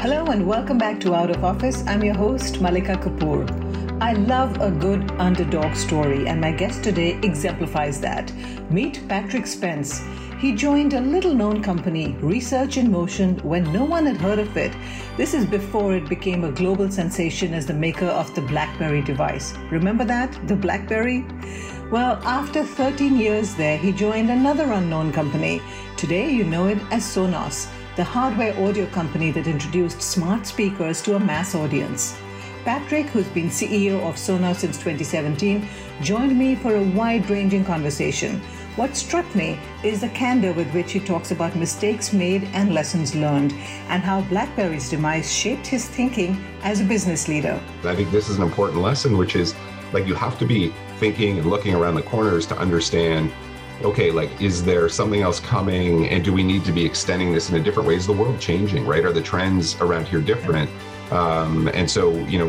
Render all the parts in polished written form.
Hello and welcome back to Out of Office. I'm your host, Malika Kapoor. I love a good underdog story, and my guest today exemplifies that. Meet Patrick Spence. He joined a little-known company, Research in Motion, when no one had heard of it. This is before it became a global sensation as the maker of the BlackBerry device. Remember that? The BlackBerry? Well, after 13 years there, he joined another unknown company. Today, you know it as Sonos, the hardware audio company that introduced smart speakers to a mass audience. Patrick, who's been CEO of Sonos since 2017, joined me for a wide-ranging conversation. What struck me is the candor with which he talks about mistakes made and lessons learned, and how BlackBerry's demise shaped his thinking as a business leader. I think this is an important lesson, which is, like, you have to be thinking and looking around the corners to understand, okay, like, is there something else coming, and do we need to be extending this in a different way? Is the world changing, right? Are the trends around here different? And so, you know,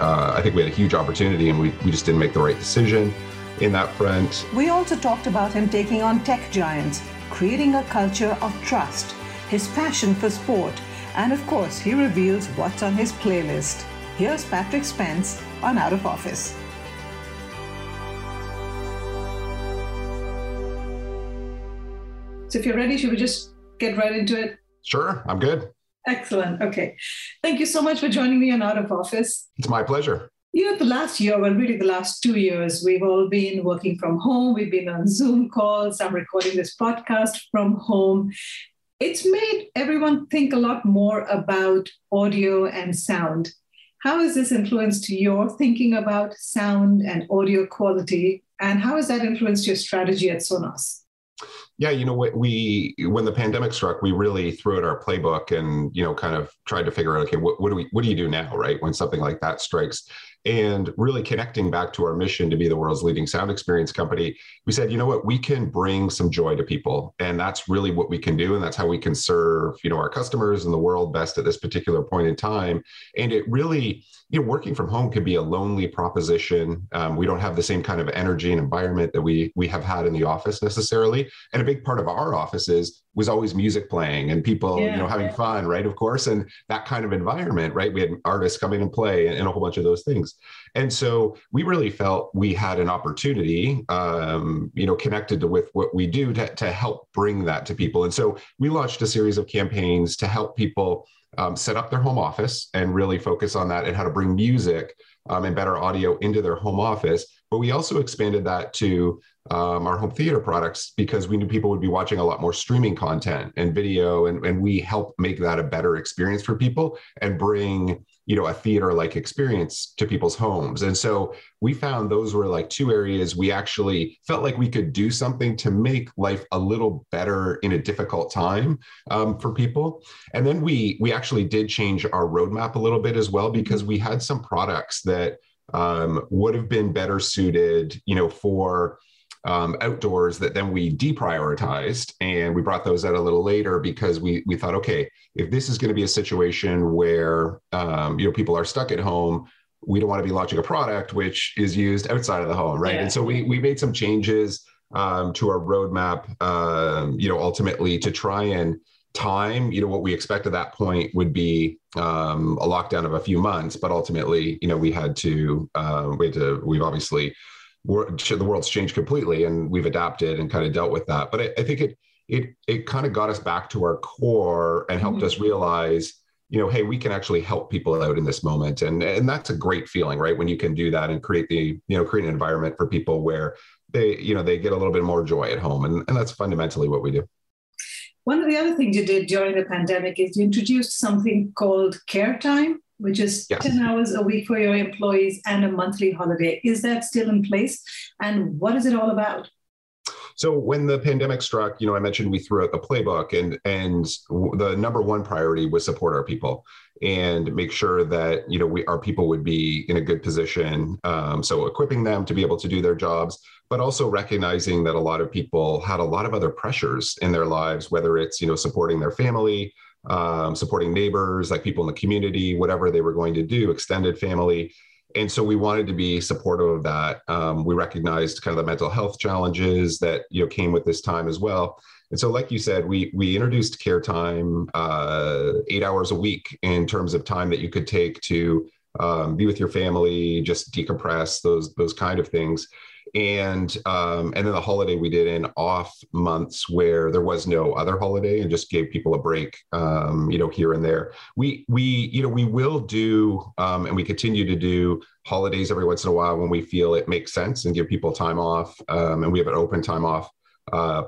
I think we had a huge opportunity, and we just didn't make the right decision in that front. We also talked about him taking on tech giants, creating a culture of trust, his passion for sport, and of course, he reveals what's on his playlist. Here's Patrick Spence on Out of Office. So if you're ready, should we just get right into it? Sure, I'm good. Excellent. Okay. Thank you so much for joining me on Out of Office. It's my pleasure. You know, the last year, well, really the last 2 years, we've all been working from home. We've been on Zoom calls. I'm recording this podcast from home. It's made everyone think a lot more about audio and sound. How has this influenced your thinking about sound and audio quality? And how has that influenced your strategy at Sonos? Yeah, you know, when the pandemic struck, we really threw out our playbook and, you know, kind of tried to figure out, okay, what do you do now, right, when something like that strikes? And really connecting back to our mission to be the world's leading sound experience company, we said, you know what, we can bring some joy to people. And that's really what we can do. And that's how we can serve, you know, our customers and the world best at this particular point in time. And it really, you know, working from home can be a lonely proposition. We don't have the same kind of energy and environment that we have had in the office necessarily. And a big part of our offices was always music playing and people, you know, having fun, right? Of course. And that kind of environment, right? We had artists coming and play and a whole bunch of those things. And so we really felt we had an opportunity, you know, connected to with what we do to help bring that to people. And so we launched a series of campaigns to help people set up their home office and really focus on that and how to bring music and better audio into their home office. But we also expanded that to our home theater products, because we knew people would be watching a lot more streaming content and video, and we help make that a better experience for people and bring, you know, a theater-like experience to people's homes. And so we found those were like two areas we actually felt like we could do something to make life a little better in a difficult time for people. And then we actually did change our roadmap a little bit as well, because we had some products that would have been better suited, you know, for outdoors, that then we deprioritized, and we brought those out a little later, because we thought, okay, if this is going to be a situation where you know, people are stuck at home, we don't want to be launching a product which is used outside of the home, right? Yeah. And so we made some changes to our roadmap, you know, ultimately to try and time, you know, what we expect at that point would be a lockdown of a few months, but ultimately, you know, we've obviously the world's changed completely, and we've adapted and kind of dealt with that. But I think it it kind of got us back to our core and helped us realize, you know, hey, we can actually help people out in this moment. And that's a great feeling, right? When you can do that and create the, you know, create an environment for people where they, you know, they get a little bit more joy at home. And that's fundamentally what we do. One of the other things you did during the pandemic is you introduced something called Care Time, which is 10 hours a week for your employees and a monthly holiday. Is that still in place? And what is it all about? So when the pandemic struck, you know, I mentioned we threw out the playbook, and the number one priority was support our people and make sure that, you know, our people would be in a good position. So equipping them to be able to do their jobs, but also recognizing that a lot of people had a lot of other pressures in their lives, whether it's, you know, supporting their family, supporting neighbors, like people in the community, whatever they were going to do, extended family. And so we wanted to be supportive of that. We recognized kind of the mental health challenges that, you know, came with this time as well. And so, like you said, we introduced Care Time 8 hours a week in terms of time that you could take to be with your family, just decompress, those kind of things. And then the holiday we did in off months where there was no other holiday and just gave people a break, you know, here and there. We will do, and we continue to do holidays every once in a while when we feel it makes sense and give people time off. And we have an open time off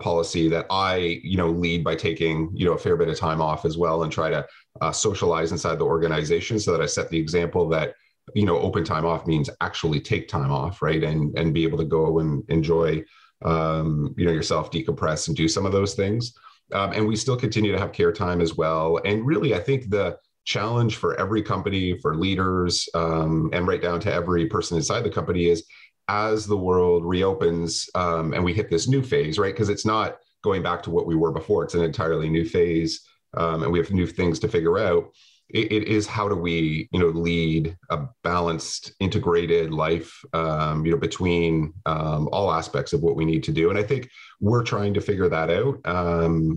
policy that I, you know, lead by taking, you know, a fair bit of time off as well and try to socialize inside the organization so that I set the example that, you know, open time off means actually take time off, right? And be able to go and enjoy, you know, yourself, decompress and do some of those things. And we still continue to have Care Time as well. And really, I think the challenge for every company, for leaders, and right down to every person inside the company is as the world reopens and we hit this new phase, right? Because it's not going back to what we were before. It's an entirely new phase and we have new things to figure out. It is how do we, you know, lead a balanced, integrated life, you know, between all aspects of what we need to do. And I think we're trying to figure that out.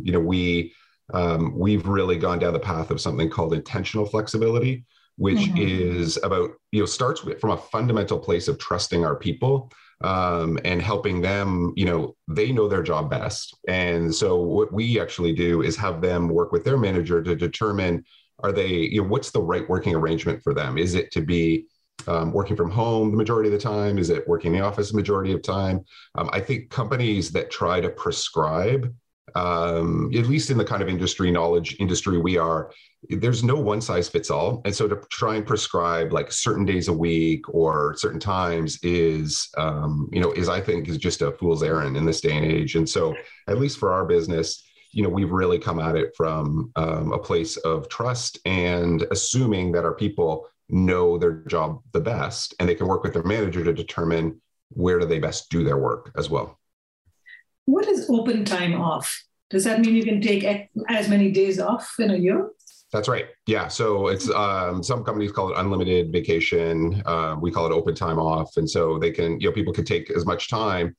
You know, we've really gone down the path of something called intentional flexibility, which is about, you know, starts with, from a fundamental place of trusting our people and helping them, you know, they know their job best. And so what we actually do is have them work with their manager to determine, are they, you know, what's the right working arrangement for them? Is it to be working from home the majority of the time? Is it working in the office the majority of the time? I think companies that try to prescribe, at least in the kind of knowledge industry we are, there's no one size fits all. And so to try and prescribe like certain days a week or certain times is, you know, is I think is just a fool's errand in this day and age. And so at least for our business, you know, we've really come at it from a place of trust and assuming that our people know their job the best and they can work with their manager to determine where do they best do their work as well. What is open time off? Does that mean you can take as many days off in a year? That's right. Yeah. So it's some companies call it unlimited vacation. We call it open time off. And so they can, you know, people can take as much time.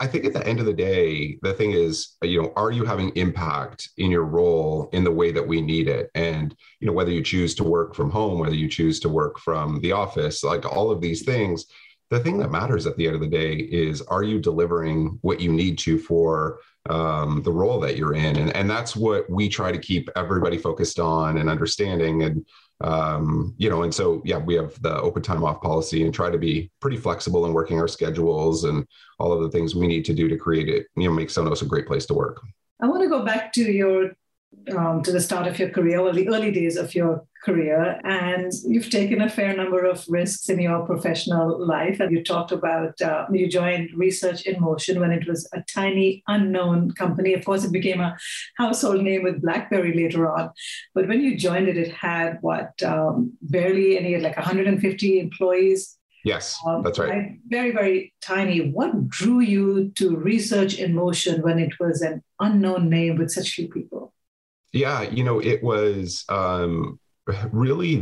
I think at the end of the day, the thing is, you know, are you having impact in your role in the way that we need it? And, you know, whether you choose to work from home, whether you choose to work from the office, like all of these things, the thing that matters at the end of the day is, are you delivering what you need to for the role that you're in? And that's what we try to keep everybody focused on and understanding. And, you know, and so, yeah, we have the open time off policy and try to be pretty flexible in working our schedules and all of the things we need to do to create it, you know, make Sonos a great place to work. I want to go back to your, to the start of your career or the early days of your career. And you've taken a fair number of risks in your professional life. And you talked about, you joined Research in Motion when it was a tiny unknown company. Of course, it became a household name with BlackBerry later on. But when you joined it, it had barely any, like 150 employees. Yes, that's right. Very, very tiny. What drew you to Research in Motion when it was an unknown name with such few people? Yeah, you know, it was really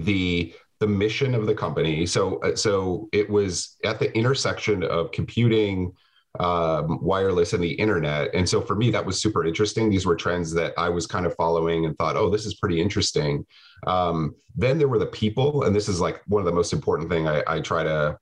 the mission of the company. So it was at the intersection of computing, wireless, and the internet. And so for me, that was super interesting. These were trends that I was kind of following and thought, oh, this is pretty interesting. Then there were the people, and this is like one of the most important thing I try to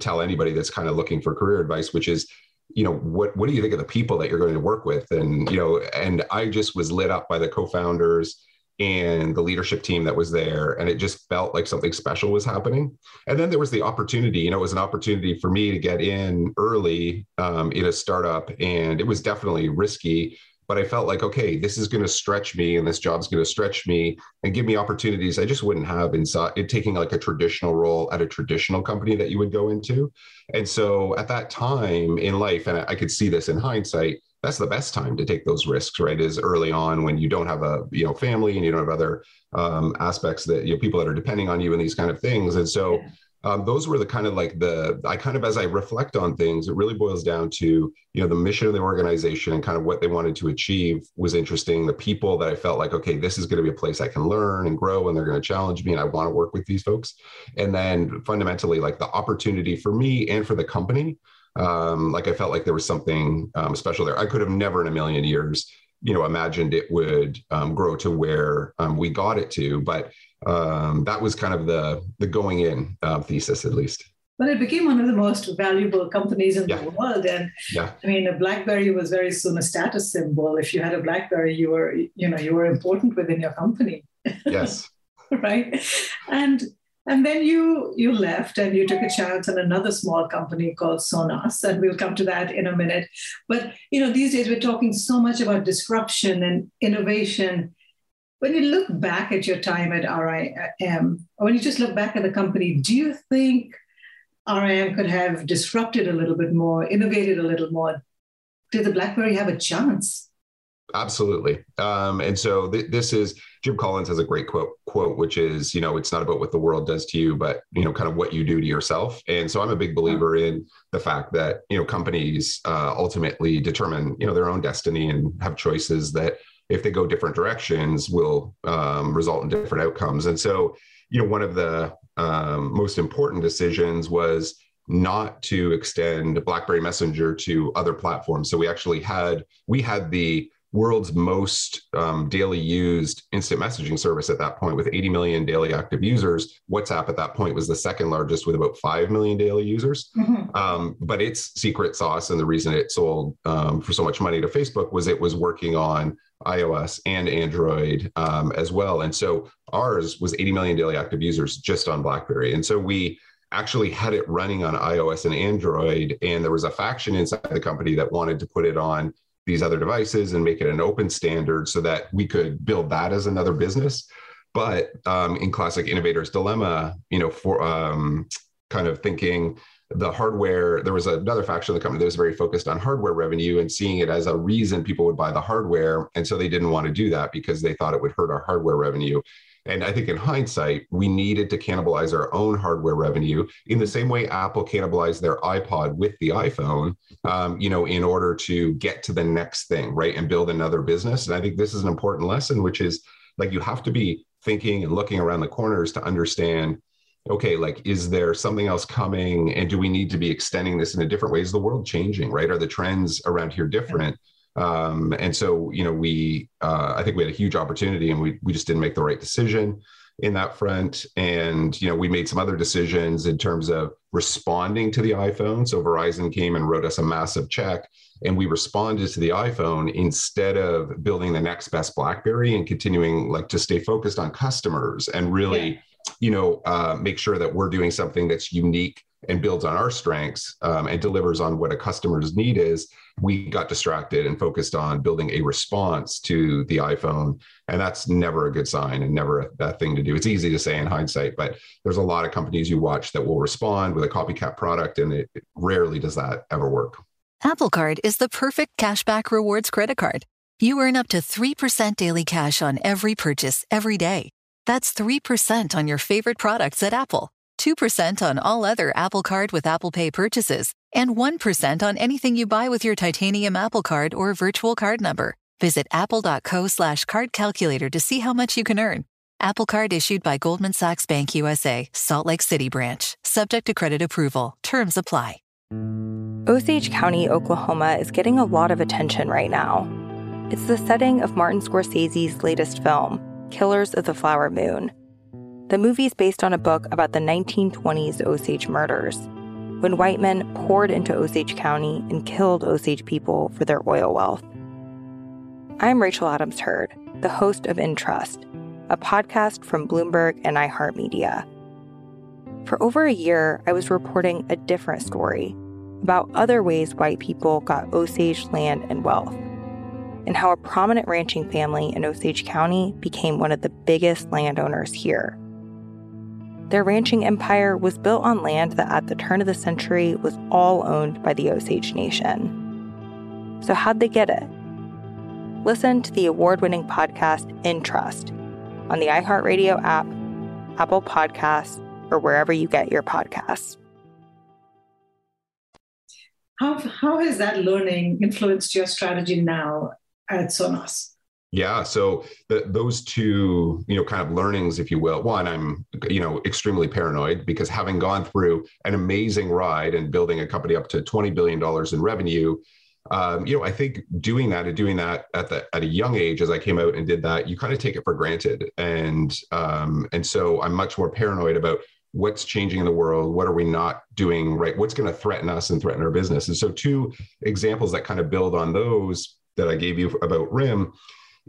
tell anybody that's kind of looking for career advice, which is you know, what do you think of the people that you're going to work with? And, you know, and I just was lit up by the co-founders and the leadership team that was there. And it just felt like something special was happening. And then there was the opportunity, you know, it was an opportunity for me to get in early in a startup. And it was definitely risky, but I felt like, okay, this is going to stretch me and this job's going to stretch me and give me opportunities I just wouldn't have inside it, taking like a traditional role at a traditional company that you would go into. And so at that time in life, and I could see this in hindsight, that's the best time to take those risks, right? Is early on when you don't have a, you know, family and you don't have other aspects that, you know, people that are depending on you and these kind of things. And so those were the kind of like the, I kind of, as I reflect on things, it really boils down to, you know, the mission of the organization and kind of what they wanted to achieve was interesting. The people that I felt like, okay, this is going to be a place I can learn and grow and they're going to challenge me and I want to work with these folks. And then fundamentally like the opportunity for me and for the company. Like I felt like there was something special there. I could have never in a million years, you know, imagined it would grow to where we got it to, but that was kind of the going in thesis, at least. But it became one of the most valuable companies in the world. And I mean, a BlackBerry was very soon a status symbol. If you had a BlackBerry, you were, you know, you were important within your company. Yes. Right. And then you left and you took a chance on another small company called Sonos, and we'll come to that in a minute. But, you know, these days we're talking so much about disruption and innovation. When you look back at your time at RIM, or when you just look back at the company, do you think RIM could have disrupted a little bit more, innovated a little more? Did the BlackBerry have a chance? Absolutely. And so this is, Jim Collins has a great quote, which is, you know, it's not about what the world does to you, but, you know, kind of what you do to yourself. And so I'm a big believer in the fact that, you know, companies ultimately determine, you know, their own destiny and have choices that if they go different directions will result in different outcomes. And so, you know, one of the most important decisions was not to extend BlackBerry Messenger to other platforms. So we actually had, the world's most daily used instant messaging service at that point with 80 million daily active users. WhatsApp at that point was the second largest with about 5 million daily users. Mm-hmm. But its secret sauce and the reason it sold for so much money to Facebook was it was working on iOS and Android as well. And so ours was 80 million daily active users just on BlackBerry. And so we actually had it running on iOS and Android. And there was a faction inside the company that wanted to put it on these other devices and make it an open standard so that we could build that as another business. But in classic innovator's dilemma, you know, for kind of thinking the hardware, there was another faction of the company that was very focused on hardware revenue and seeing it as a reason people would buy the hardware. And so they didn't want to do that because they thought it would hurt our hardware revenue. And I think in hindsight, we needed to cannibalize our own hardware revenue in the same way Apple cannibalized their iPod with the iPhone, you know, in order to get to the next thing, right, and build another business. And I think this is an important lesson, which is like you have to be thinking and looking around the corners to understand, okay, like, is there something else coming? And do we need to be extending this in a different way? Is the world changing, right? Are the trends around here different? And so, you know, we, I think we had a huge opportunity and we just didn't make the right decision in that front. And, you know, we made some other decisions in terms of responding to the iPhone. So Verizon came and wrote us a massive check and we responded to the iPhone instead of building the next best BlackBerry and continuing like to stay focused on customers and really, you know, make sure that we're doing something that's unique and builds on our strengths and delivers on what a customer's need is. We got distracted and focused on building a response to the iPhone. And that's never a good sign and never that thing to do. It's easy to say in hindsight, but there's a lot of companies you watch that will respond with a copycat product. And it rarely does that ever work. Apple Card is the perfect cashback rewards credit card. You earn up to 3% daily cash on every purchase every day. That's 3% on your favorite products at Apple, 2% on all other Apple Card with Apple Pay purchases, and 1% on anything you buy with your titanium Apple Card or virtual card number. Visit apple.co/card calculator to see how much you can earn. Apple Card issued by Goldman Sachs Bank USA, Salt Lake City branch. Subject to credit approval. Terms apply. Osage County, Oklahoma is getting a lot of attention right now. It's the setting of Martin Scorsese's latest film, Killers of the Flower Moon. The movie is based on a book about the 1920s Osage murders. when white men poured into Osage County and killed Osage people for their oil wealth. I'm Rachel Adams Heard, the host of In Trust, a podcast from Bloomberg and iHeartMedia. For over a year, I was reporting a different story about other ways white people got Osage land and wealth, and how a prominent ranching family in Osage County became one of the biggest landowners here. Their ranching empire was built on land that at the turn of the century was all owned by the Osage Nation. So how'd they get it? Listen to the award-winning podcast In Trust on the iHeartRadio app, Apple Podcasts, or wherever you get your podcasts. How has that learning influenced your strategy now at Sonos? Yeah, so those two, kind of learnings, if you will. One, I'm, extremely paranoid because having gone through an amazing ride and building a company up to $20 billion in revenue, I think doing that at a young age, as I came out and did that, you kind of take it for granted, and so I'm much more paranoid about what's changing in the world, what are we not doing right, what's going to threaten us and threaten our business. And so two examples that kind of build on those that I gave you about RIM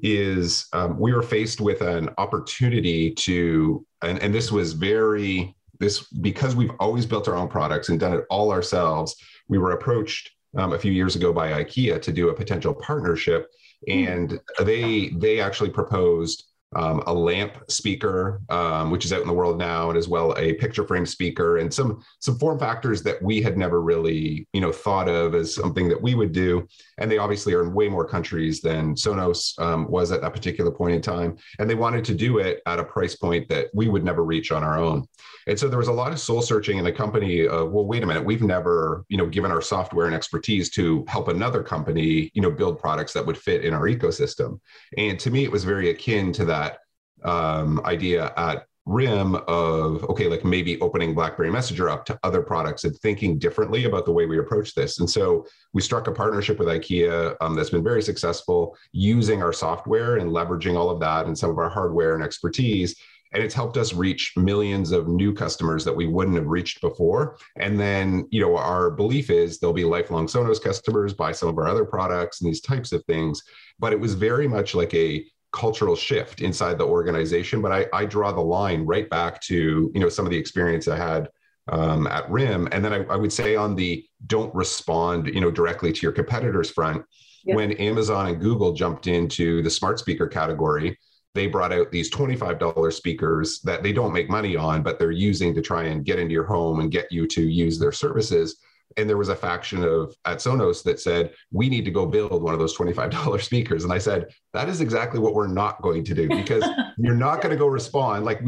is we were faced with an opportunity to, and this was because we've always built our own products and done it all ourselves, we were approached a few years ago by Ikea to do a potential partnership. And they actually proposed a lamp speaker, which is out in the world now, and as well a picture frame speaker and some form factors that we had never really, thought of as something that we would do. And they obviously are in way more countries than Sonos was at that particular point in time. And they wanted to do it at a price point that we would never reach on our own. And so there was a lot of soul searching in the company of, well, wait a minute, we've never, given our software and expertise to help another company, build products that would fit in our ecosystem. And to me, it was very akin to that idea at RIM of, okay, like maybe opening BlackBerry Messenger up to other products and thinking differently about the way we approach this. And so we struck a partnership with IKEA that's been very successful, using our software and leveraging all of that and some of our hardware and expertise. And it's helped us reach millions of new customers that we wouldn't have reached before. And then, our belief is there'll be lifelong Sonos customers, buy some of our other products and these types of things. But it was very much like a cultural shift inside the organization. But I draw the line right back to, some of the experience I had at RIM. And then I would say on the don't respond, directly to your competitors front, yeah. When Amazon and Google jumped into the smart speaker category, they brought out these $25 speakers that they don't make money on, but they're using to try and get into your home and get you to use their services. And there was a faction at Sonos that said, we need to go build one of those $25 speakers. And I said, that is exactly what we're not going to do, because you're not going to go respond. Like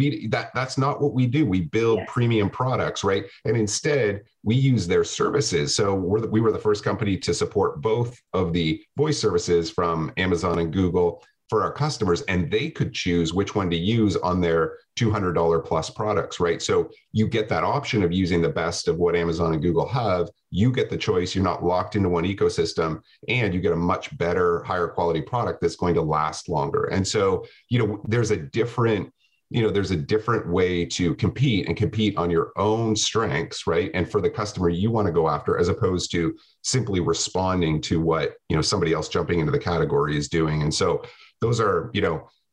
that's not what we do. We build premium products, right? And instead we use their services. So we were the first company to support both of the voice services from Amazon and Google for our customers, and they could choose which one to use on their $200 plus products, right? So you get that option of using the best of what Amazon and Google have. You get the choice, you're not locked into one ecosystem, and you get a much better, higher quality product that's going to last longer. And so, there's a different way to compete on your own strengths, right? And for the customer you want to go after, as opposed to simply responding to what, somebody else jumping into the category is doing. And so those are,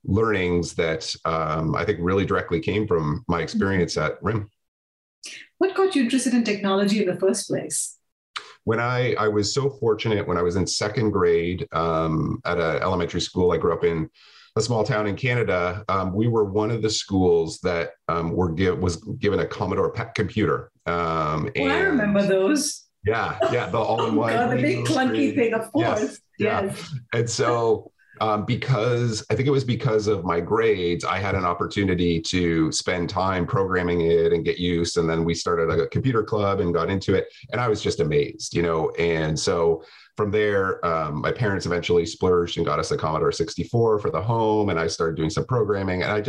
learnings that I think really directly came from my experience at RIM. What got you interested in technology in the first place? When I was so fortunate, when I was in second grade at an elementary school, I grew up in a small town in Canada, we were one of the schools that was given a Commodore PET computer. I remember those. Yeah, the all-in-one. God, the big clunky thing, of course. Yes. And so... because of my grades, I had an opportunity to spend time programming it and get used. And then we started a computer club and got into it. And I was just amazed, And so from there, my parents eventually splurged and got us a Commodore 64 for the home. And I started doing some programming. And I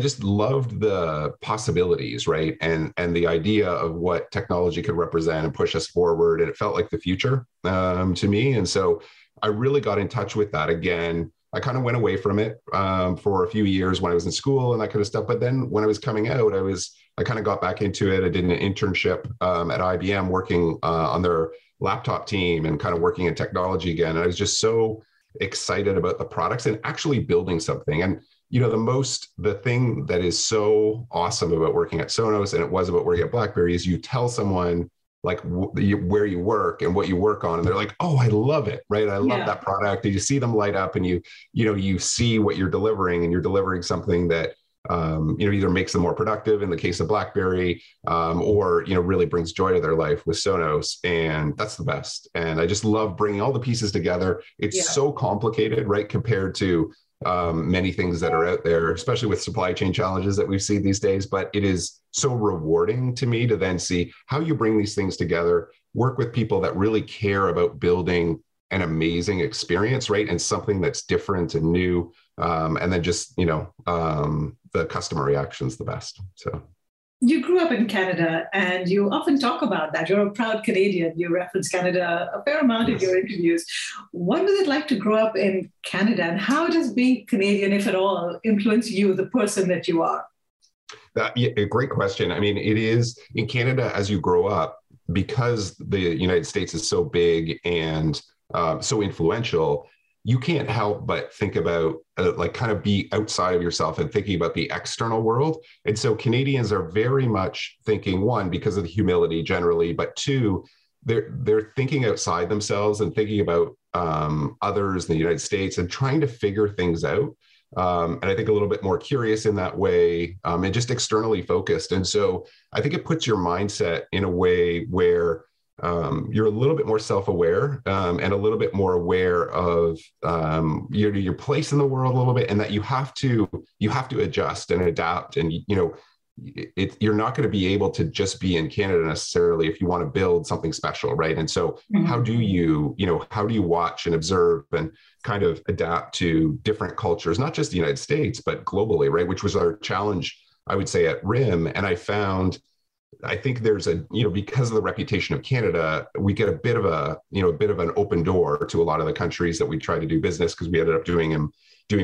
just loved the possibilities, right? And the idea of what technology could represent and push us forward. And it felt like the future to me. And so I really got in touch with that again I kind of went away from it for a few years when I was in school and that kind of stuff. But then when I was coming out, I kind of got back into it. I did an internship at IBM working on their laptop team and kind of working in technology again. And I was just so excited about the products and actually building something. And, you know, the thing that is so awesome about working at Sonos, and it was about working at BlackBerry, is you tell someone like where you work and what you work on. And they're like, oh, I love it. Right. I love that product. And you see them light up and you see what you're delivering, and you're delivering something that, either makes them more productive in the case of BlackBerry, or, really brings joy to their life with Sonos. And that's the best. And I just love bringing all the pieces together. It's so complicated, right, compared to many things that are out there, especially with supply chain challenges that we've seen these days. But it is so rewarding to me to then see how you bring these things together, work with people that really care about building an amazing experience, right? And something that's different and new. And then just, the customer reaction's the best. So you grew up in Canada and you often talk about that. You're a proud Canadian. You reference Canada a fair amount in your interviews. What was it like to grow up in Canada, and how does being Canadian, if at all, influence you, the person that you are? A great question. I mean, it is in Canada as you grow up, because the United States is so big and so influential, you can't help but think about kind of be outside of yourself and thinking about the external world. And so Canadians are very much thinking, one, because of the humility generally, but two, they're thinking outside themselves and thinking about others in the United States and trying to figure things out. And I think a little bit more curious in that way, and just externally focused. And so I think it puts your mindset in a way where you're a little bit more self-aware and a little bit more aware of your place in the world a little bit, and that you have to adjust and adapt. And you're not going to be able to just be in Canada necessarily if you want to build something special, right? And so, how do you watch and observe and kind of adapt to different cultures, not just the United States but globally, right? Which was our challenge, I would say, at RIM, and I think there's a, because of the reputation of Canada, we get a bit of an open door to a lot of the countries that we try to do business, because we ended up doing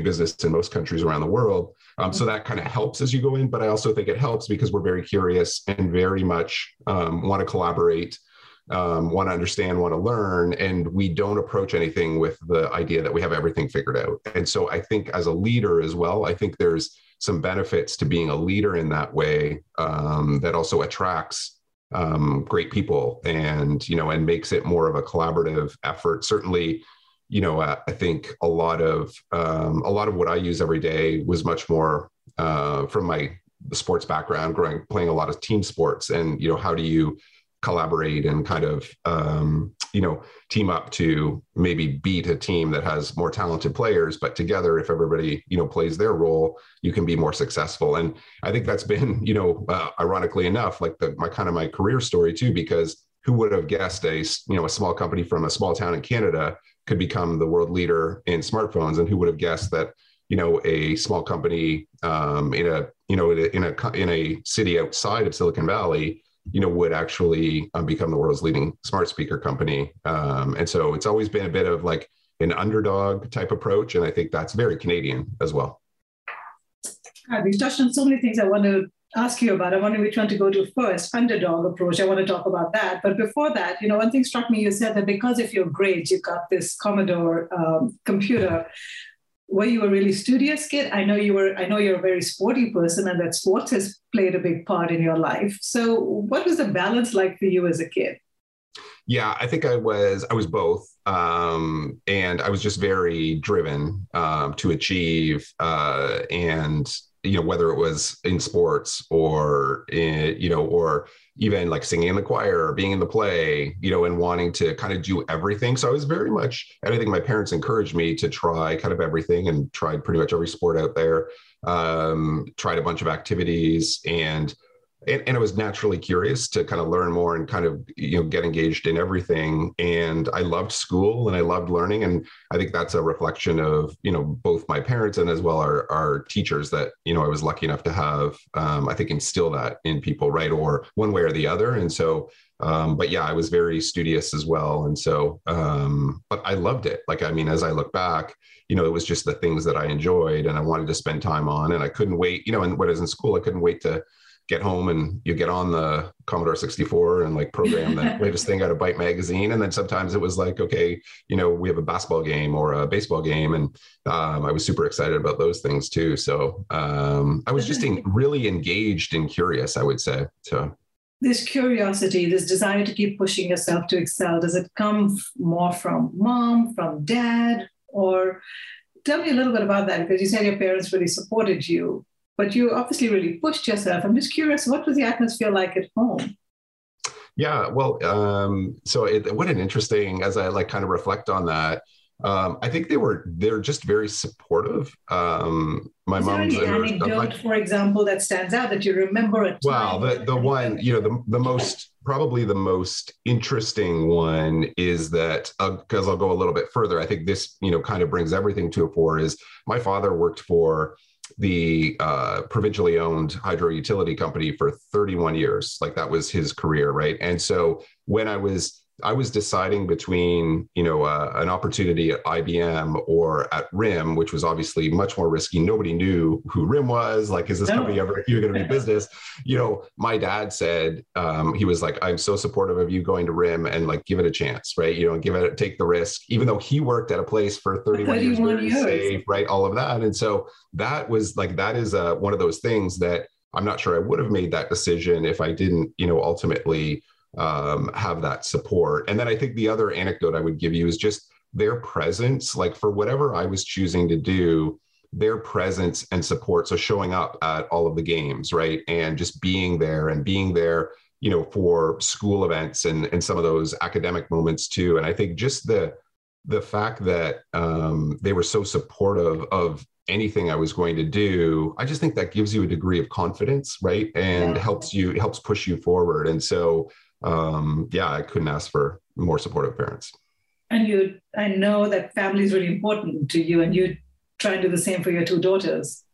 business in most countries around the world. So that kind of helps as you go in, but I also think it helps because we're very curious and very much want to collaborate, want to understand, want to learn, and we don't approach anything with the idea that we have everything figured out. And so I think as a leader as well, I think there's some benefits to being a leader in that way, that also attracts great people and, and makes it more of a collaborative effort. Certainly, I think a lot of what I use every day was much more from my sports background, playing a lot of team sports, and, how do you collaborate and kind of, team up to maybe beat a team that has more talented players, but together, if everybody, plays their role, you can be more successful. And I think that's been, ironically enough, like my career story too, because who would have guessed a small company from a small town in Canada could become the world leader in smartphones? And who would have guessed that, a small company in a city outside of Silicon Valley would actually become the world's leading smart speaker company. And so it's always been a bit of like an underdog type approach. And I think that's very Canadian as well. We've touched on so many things I want to ask you about. I wonder which one to go to first. Underdog approach. I want to talk about that. But before that, one thing struck me. You said that because of your grades, you got this Commodore computer. Were you a really studious kid? I know you're a very sporty person, and that sports has played a big part in your life. So what was the balance like for you as a kid? Yeah, I think I was both. And I was just very driven to achieve. And, whether it was in sports or, or even like singing in the choir or being in the play, and wanting to kind of do everything. So I was very much, and I think my parents encouraged me to try kind of everything, and tried pretty much every sport out there, tried a bunch of activities. And And I was naturally curious to kind of learn more and kind of, you know, get engaged in everything. And I loved school and I loved learning. And I think that's a reflection of, you know, both my parents and as well our teachers that, you know, I was lucky enough to have, I think, instill that in people, right? Or one way or the other. And so, but yeah, I was very studious as well. And so, but I loved it. Like, I mean, as I look back, you know, it was just the things that I enjoyed and I wanted to spend time on, and I couldn't wait, you know, and when I was in school, I couldn't wait to get home and you get on the Commodore 64 and like program the latest thing out of Byte magazine. And then sometimes it was like, okay, you know, we have a basketball game or a baseball game. And I was super excited about those things too. So I was just really engaged and curious, I would say. So this curiosity, this desire to keep pushing yourself to excel, does it come more from mom, from dad? Or tell me a little bit about that, because you said your parents really supported you, but you obviously really pushed yourself. I'm just curious, what was the atmosphere like at home? Yeah, well, what an interesting, as I like kind of reflect on that, I think they're just very supportive. My mom's an anecdote, for example, that stands out that you remember at time. Well, the one, you know, the most interesting one is that, because I'll go a little bit further, I think this, you know, kind of brings everything to a fore, is my father worked for the provincially owned hydro utility company for 31 years. Like, that was his career, right? And so when I was deciding between, you know, an opportunity at IBM or at RIM, which was obviously much more risky. Nobody knew who RIM was. Like, is this company ever going to be business? You know, my dad said, he was like, I'm so supportive of you going to RIM and like, give it a chance, right? You know, take the risk, even though he worked at a place for 31 years. Safe, right? All of that. And so that was like, that is one of those things that I'm not sure I would have made that decision if I didn't, you know, ultimately have that support. And then I think the other anecdote I would give you is just their presence, like for whatever I was choosing to do, their presence and support. So showing up at all of the games, right? And just being there, you know, for school events and some of those academic moments too. And I think just the fact that they were so supportive of anything I was going to do, I just think that gives you a degree of confidence, right? And helps push you forward. And so, I couldn't ask for more supportive parents. And I know that family is really important to you, and you try and do the same for your two daughters.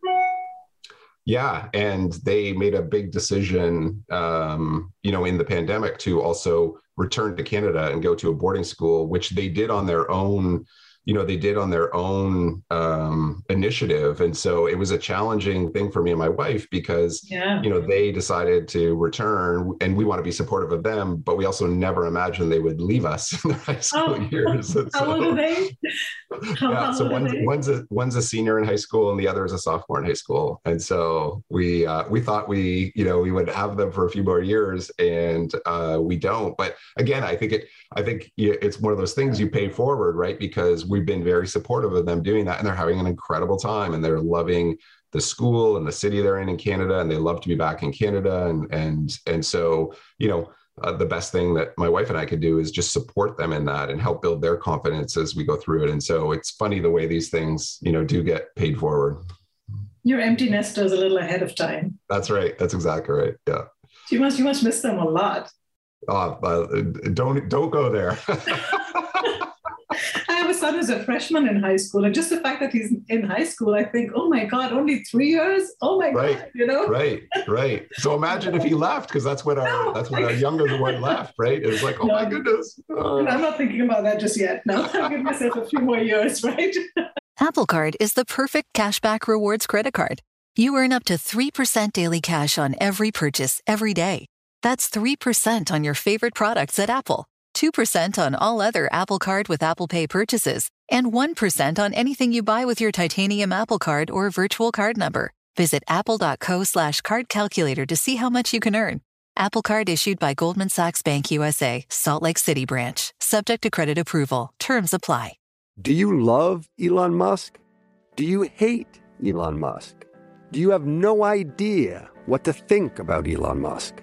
Yeah. And they made a big decision, you know, in the pandemic to also return to Canada and go to a boarding school, which they did on their own. You know, they did on their own initiative. And so it was a challenging thing for me and my wife because, you know, they decided to return and we want to be supportive of them, but we also never imagined they would leave us in their high school years. And how old are they? One's a senior in high school and the other is a sophomore in high school. And so we thought we would have them for a few more years and we don't. But again, I think it's one of those things you pay forward, right? Because we've been very supportive of them doing that, and they're having an incredible time, and they're loving the school and the city they're in Canada, and they love to be back in Canada, and so, you know, the best thing that my wife and I could do is just support them in that and help build their confidence as we go through it. And so it's funny the way these things, you know, do get paid forward. Your empty nesters a little ahead of time. That's right. That's exactly right. Yeah. You must miss them a lot. Don't go there. I have a son who's a freshman in high school, and just the fact that he's in high school, I think, oh my God, only 3 years? Oh my God, you know? Right. So imagine if he left, because that's when our youngest one left, right? It was like, my goodness. I'm not thinking about that just yet. No, I'll give myself a few more years, right? Apple Card is the perfect cashback rewards credit card. You earn up to 3% daily cash on every purchase every day. That's 3% on your favorite products at Apple, 2% on all other Apple Card with Apple Pay purchases, and 1% on anything you buy with your titanium Apple Card or virtual card number. Visit apple.co/cardcalculator to see how much you can earn. Apple Card issued by Goldman Sachs Bank USA, Salt Lake City branch. Subject to credit approval. Terms apply. Do you love Elon Musk? Do you hate Elon Musk? Do you have no idea what to think about Elon Musk?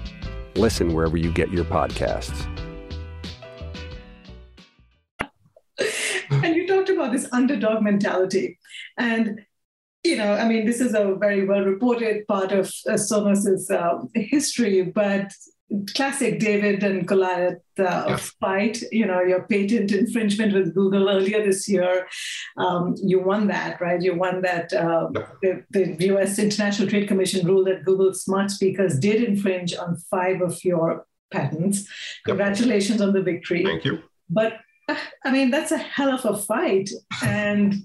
Listen wherever you get your podcasts. And you talked about this underdog mentality. And, you know, I mean, this is a very well-reported part of Sonos's history, but classic David and Goliath fight. You know, your patent infringement with Google earlier this year, you won that, right? You won that the U.S. International Trade Commission ruled that Google's smart speakers did infringe on 5 of your patents. Congratulations on the victory. Thank you. But, I mean, that's a hell of a fight. And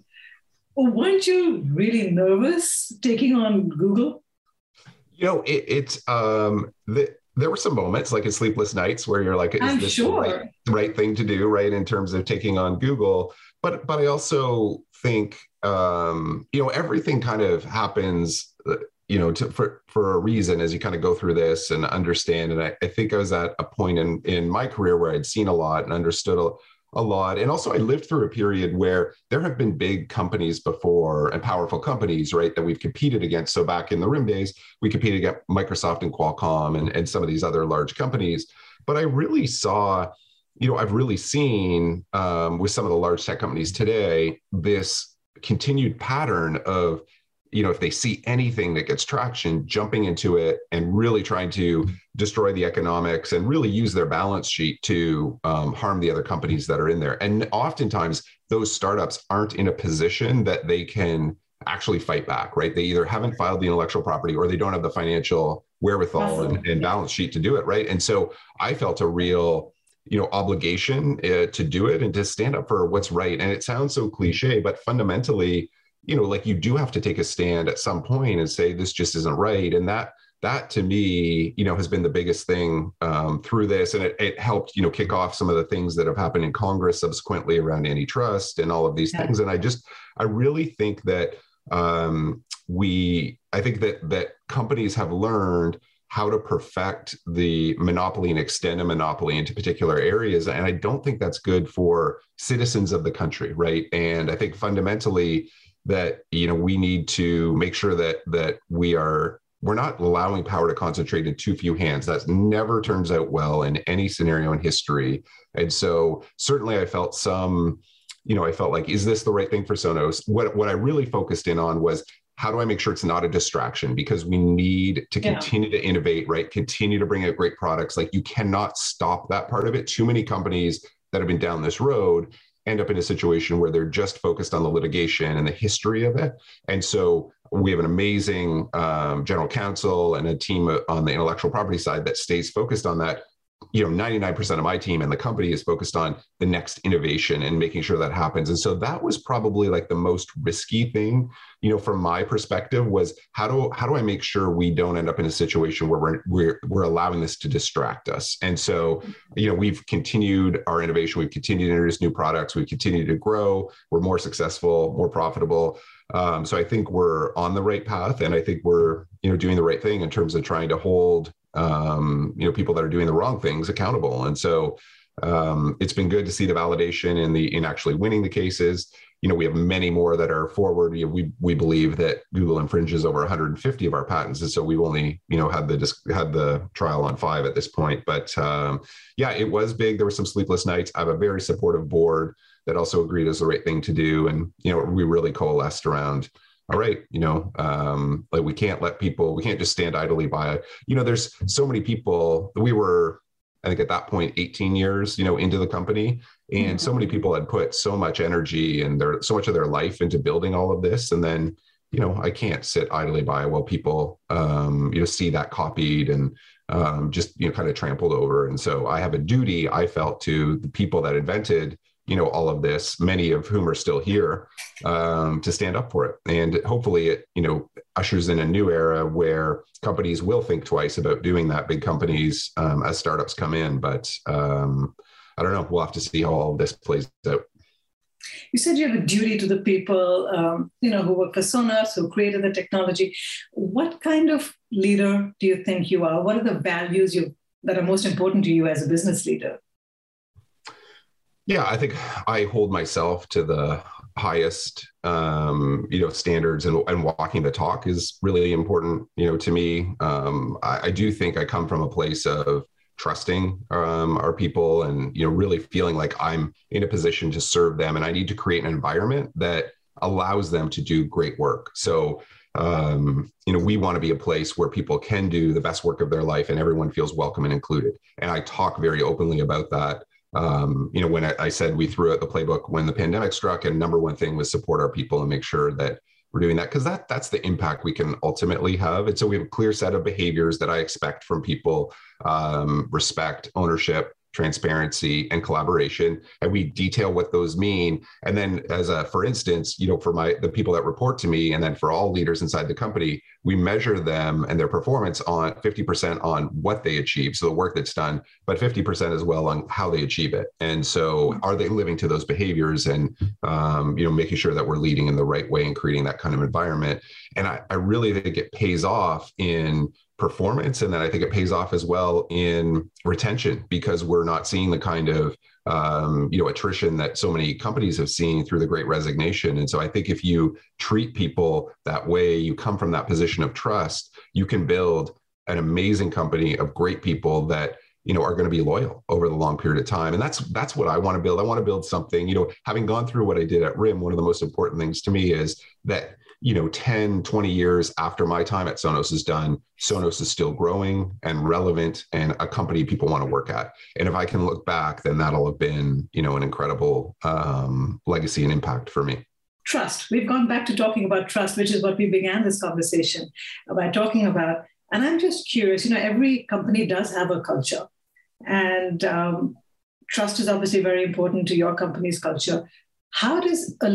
weren't you really nervous taking on Google? You know, there were some moments, like in Sleepless Nights, where you're like, is this the right thing to do, right, in terms of taking on Google? But I also think, you know, everything kind of happens, you know, for a reason as you kind of go through this and understand. And I think I was at a point in my career where I'd seen a lot and understood a lot. And also I lived through a period where there have been big companies before and powerful companies, right, that we've competed against. So back in the RIM days, we competed against Microsoft and Qualcomm and some of these other large companies. But I really saw, you know, I've really seen with some of the large tech companies today, this continued pattern of, you know, if they see anything that gets traction, jumping into it and really trying to destroy the economics and really use their balance sheet to harm the other companies that are in there. And oftentimes those startups aren't in a position that they can actually fight back, right? They either haven't filed the intellectual property or they don't have the financial wherewithal and balance sheet to do it, right? And so I felt a real, you know, obligation to do it and to stand up for what's right. And it sounds so cliche, but fundamentally, you know, like you do have to take a stand at some point and say, this just isn't right. And that to me, you know, has been the biggest thing through this. And it helped, you know, kick off some of the things that have happened in Congress subsequently around antitrust and all of these things. And I really think that I think that companies have learned how to perfect the monopoly and extend a monopoly into particular areas. And I don't think that's good for citizens of the country, right? And I think fundamentally, that, you know, we need to make sure that we're not allowing power to concentrate in too few hands. That never turns out well in any scenario in history. And so certainly I felt like, is this the right thing for Sonos? What I really focused in on was, how do I make sure it's not a distraction? Because we need to continue to innovate, right? Continue to bring out great products. Like, you cannot stop that part of it. Too many companies that have been down this road end up in a situation where they're just focused on the litigation and the history of it. And so we have an amazing general counsel and a team on the intellectual property side that stays focused on that. You know, 99% of my team and the company is focused on the next innovation and making sure that happens. And so that was probably like the most risky thing, you know, from my perspective, was how do I make sure we don't end up in a situation where we're allowing this to distract us. And so, you know, we've continued our innovation. We've continued to introduce new products. We've continued to grow. We're more successful, more profitable. So I think we're on the right path, and I think we're, you know, doing the right thing in terms of trying to hold, you know, people that are doing the wrong things accountable. And so it's been good to see the validation in actually winning the cases. You know, we have many more that are forward. You know, we believe that Google infringes over 150 of our patents. And so we've only, you know, had the trial on 5 at this point. But it was big. There were some sleepless nights. I have a very supportive board that also agreed it was the right thing to do. And, you know, we really coalesced around, all right, you know, like, we can't just stand idly by. You know, there's so many people. We were, I think at that point, 18 years, you know, into the company. And so many people had put so much energy and so much of their life into building all of this. And then, you know, I can't sit idly by while people, you know, see that copied and just, you know, kind of trampled over. And so I have a duty, I felt, to the people that invented, you know, all of this, many of whom are still here, to stand up for it. And hopefully it, you know, ushers in a new era where companies will think twice about doing that, big companies, as startups come in. But I don't know, we'll have to see how all this plays out. You said you have a duty to the people, you know, who work for Sonos, who created the technology. What kind of leader do you think you are? What are the values you've that are most important to you as a business leader? Yeah, I think I hold myself to the highest, standards, and walking the talk is really important, to me. I do think I come from a place of trusting our people and, really feeling like I'm in a position to serve them, and I need to create an environment that allows them to do great work. So, we want to be a place where people can do the best work of their life and everyone feels welcome and included. And I talk very openly about that. When I said we threw out the playbook when the pandemic struck, and number one thing was support our people and make sure that we're doing that, because that's the impact we can ultimately have. And so we have a clear set of behaviors that I expect from people: respect, ownership, transparency, and collaboration. And we detail what those mean. And then, for the people that report to me, and then for all leaders inside the company, we measure them and their performance on 50% on what they achieve, so the work that's done, but 50% as well on how they achieve it. And so, are they living to those behaviors? And making sure that we're leading in the right way and creating that kind of environment. And I really think it pays off in performance. And then I think it pays off as well in retention, because we're not seeing the kind of, attrition that so many companies have seen through the Great Resignation. And so I think if you treat people that way, you come from that position of trust, you can build an amazing company of great people that, are going to be loyal over the long period of time. And that's what I want to build. I want to build something, having gone through what I did at RIM, one of the most important things to me is that 10, 20 years after my time at Sonos is done, Sonos is still growing and relevant and a company people want to work at. And if I can look back, then that'll have been, an incredible legacy and impact for me. Trust. We've gone back to talking about trust, which is what we began this conversation by talking about. And I'm just curious, every company does have a culture, and trust is obviously very important to your company's culture. How does the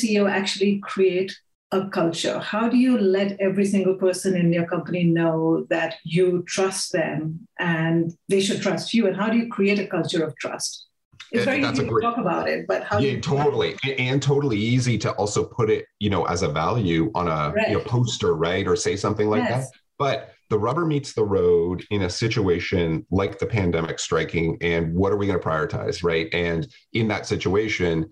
CEO actually create a culture? How do you let every single person in your company know that you trust them and they should trust you? And how do you create a culture of trust? It's very easy to talk about it, but how? Yeah, totally, and totally easy to also put it, as a value on a poster, right, or say something like that. But the rubber meets the road in a situation like the pandemic striking, and what are we going to prioritize, right? And in that situation,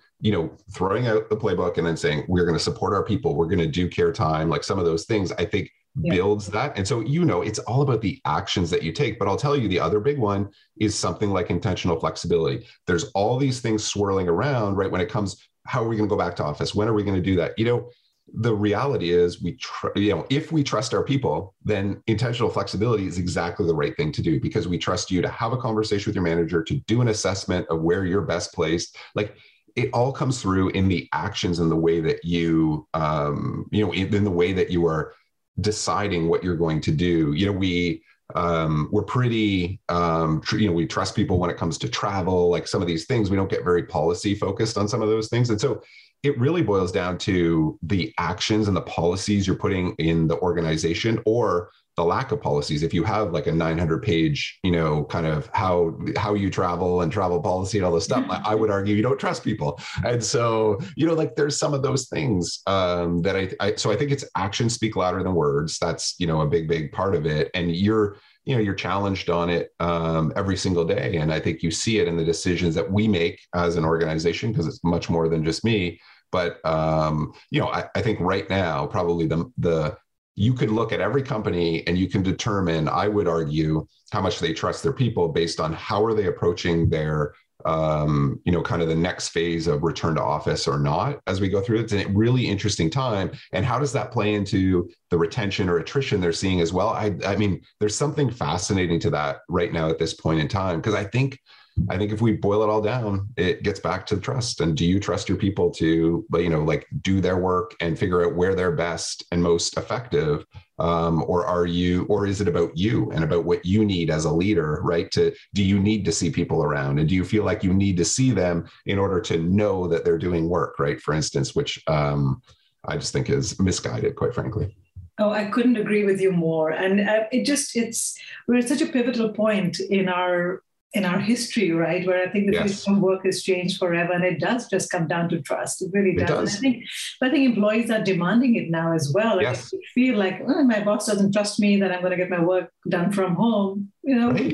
throwing out the playbook and then saying, we're going to support our people, we're going to do care time, like some of those things, I think builds that. And so, it's all about the actions that you take. But I'll tell you, the other big one is something like intentional flexibility. There's all these things swirling around, right? When it comes, how are we going to go back to office? When are we going to do that? The reality is if we trust our people, then intentional flexibility is exactly the right thing to do, because we trust you to have a conversation with your manager, to do an assessment of where you're best placed. Like, it all comes through in the actions and the way that you, in the way that you are deciding what you're going to do. We're pretty, we trust people when it comes to travel, like some of these things. We don't get very policy focused on some of those things. And so it really boils down to the actions and the policies you're putting in the organization, or the lack of policies. If you have like a 900-page, kind of how you travel and travel policy and all this stuff, I would argue you don't trust people. And so, there's some of those things that I think it's actions speak louder than words. That's, a big, big part of it. And you're challenged on it every single day. And I think you see it in the decisions that we make as an organization, because it's much more than just me. But, I think right now, probably you could look at every company and you can determine, I would argue, how much they trust their people based on how are they approaching their, kind of the next phase of return to office or not as we go through it. It's a really interesting time. And how does that play into the retention or attrition they're seeing as well? I mean, there's something fascinating to that right now at this point in time, because I think if we boil it all down, it gets back to trust. And do you trust your people to, do their work and figure out where they're best and most effective? Or is it about you and about what you need as a leader, right? Do you need to see people around, and do you feel like you need to see them in order to know that they're doing work, right? For instance, which I just think is misguided, quite frankly. Oh, I couldn't agree with you more. And we're at such a pivotal point in our in our history, right, where I think the system of work has changed forever, and it does just come down to trust. It really does. I think employees are demanding it now as well. Yes. Like, feel like, oh, my boss doesn't trust me that I'm going to get my work done from home. You know,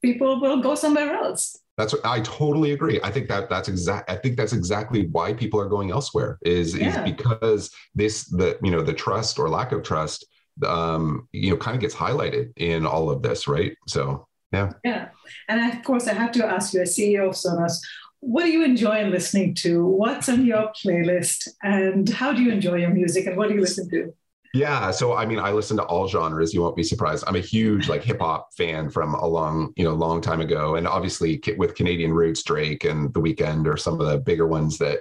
people will go somewhere else. That's what I totally agree. I think that's exactly why people are going elsewhere is because the trust or lack of trust, kind of gets highlighted in all of this. Right. So, yeah. And of course I have to ask you, as CEO of Sonos, what do you enjoy listening to? What's on your playlist and how do you enjoy your music and what do you listen to? Yeah. So, I listen to all genres. You won't be surprised. I'm a huge hip hop fan from a long time ago. And obviously with Canadian roots, Drake and The Weeknd are some of the bigger ones that,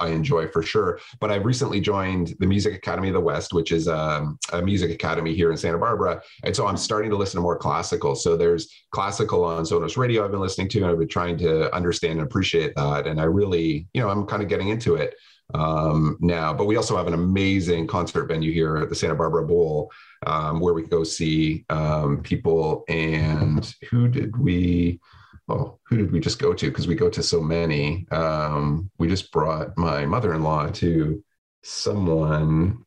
I enjoy for sure. But I've recently joined the Music Academy of the West, which is a music academy here in Santa Barbara. And so I'm starting to listen to more classical. So there's classical on Sonos Radio I've been listening to, and I've been trying to understand and appreciate that. And I really, I'm kind of getting into it now, but we also have an amazing concert venue here at the Santa Barbara Bowl, where we go see people. And who did we just go to? Because we go to so many. We just brought my mother-in-law to someone,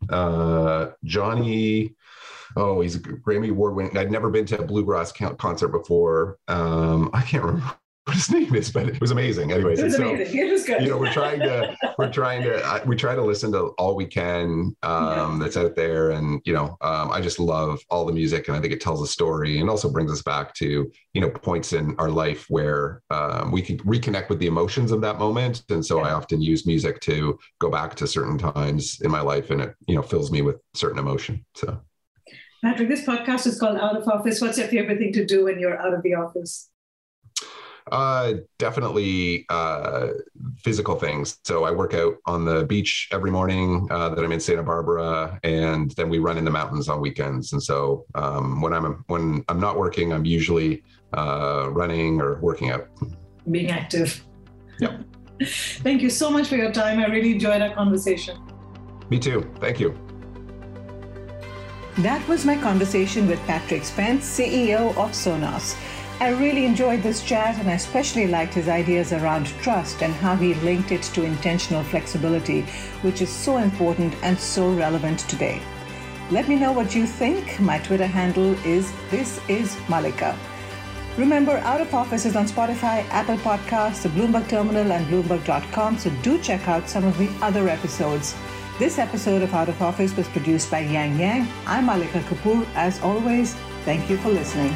Johnny. Oh, he's a Grammy Award winning. I'd never been to a bluegrass concert before. I can't remember what his name is, but it was amazing. Anyways, amazing. It was good. We try to listen to all we can that's out there, and I just love all the music, and I think it tells a story, and also brings us back to points in our life where we can reconnect with the emotions of that moment. And so I often use music to go back to certain times in my life, and it fills me with certain emotion. So, Patrick, this podcast is called Out of Office. What's your favorite thing to do when you're out of the office? Definitely physical things. So I work out on the beach every morning that I'm in Santa Barbara, and then we run in the mountains on weekends. And so when I'm not working, I'm usually running or working out. Being active. Yep. Thank you so much for your time. I really enjoyed our conversation. Me too. Thank you. That was my conversation with Patrick Spence, CEO of Sonos. I really enjoyed this chat, and I especially liked his ideas around trust and how he linked it to intentional flexibility, which is so important and so relevant today. Let me know what you think. My Twitter handle is ThisIsMalika. Remember, Out of Office is on Spotify, Apple Podcasts, the Bloomberg Terminal, and Bloomberg.com, so do check out some of the other episodes. This episode of Out of Office was produced by Yang Yang. I'm Malika Kapoor. As always, thank you for listening.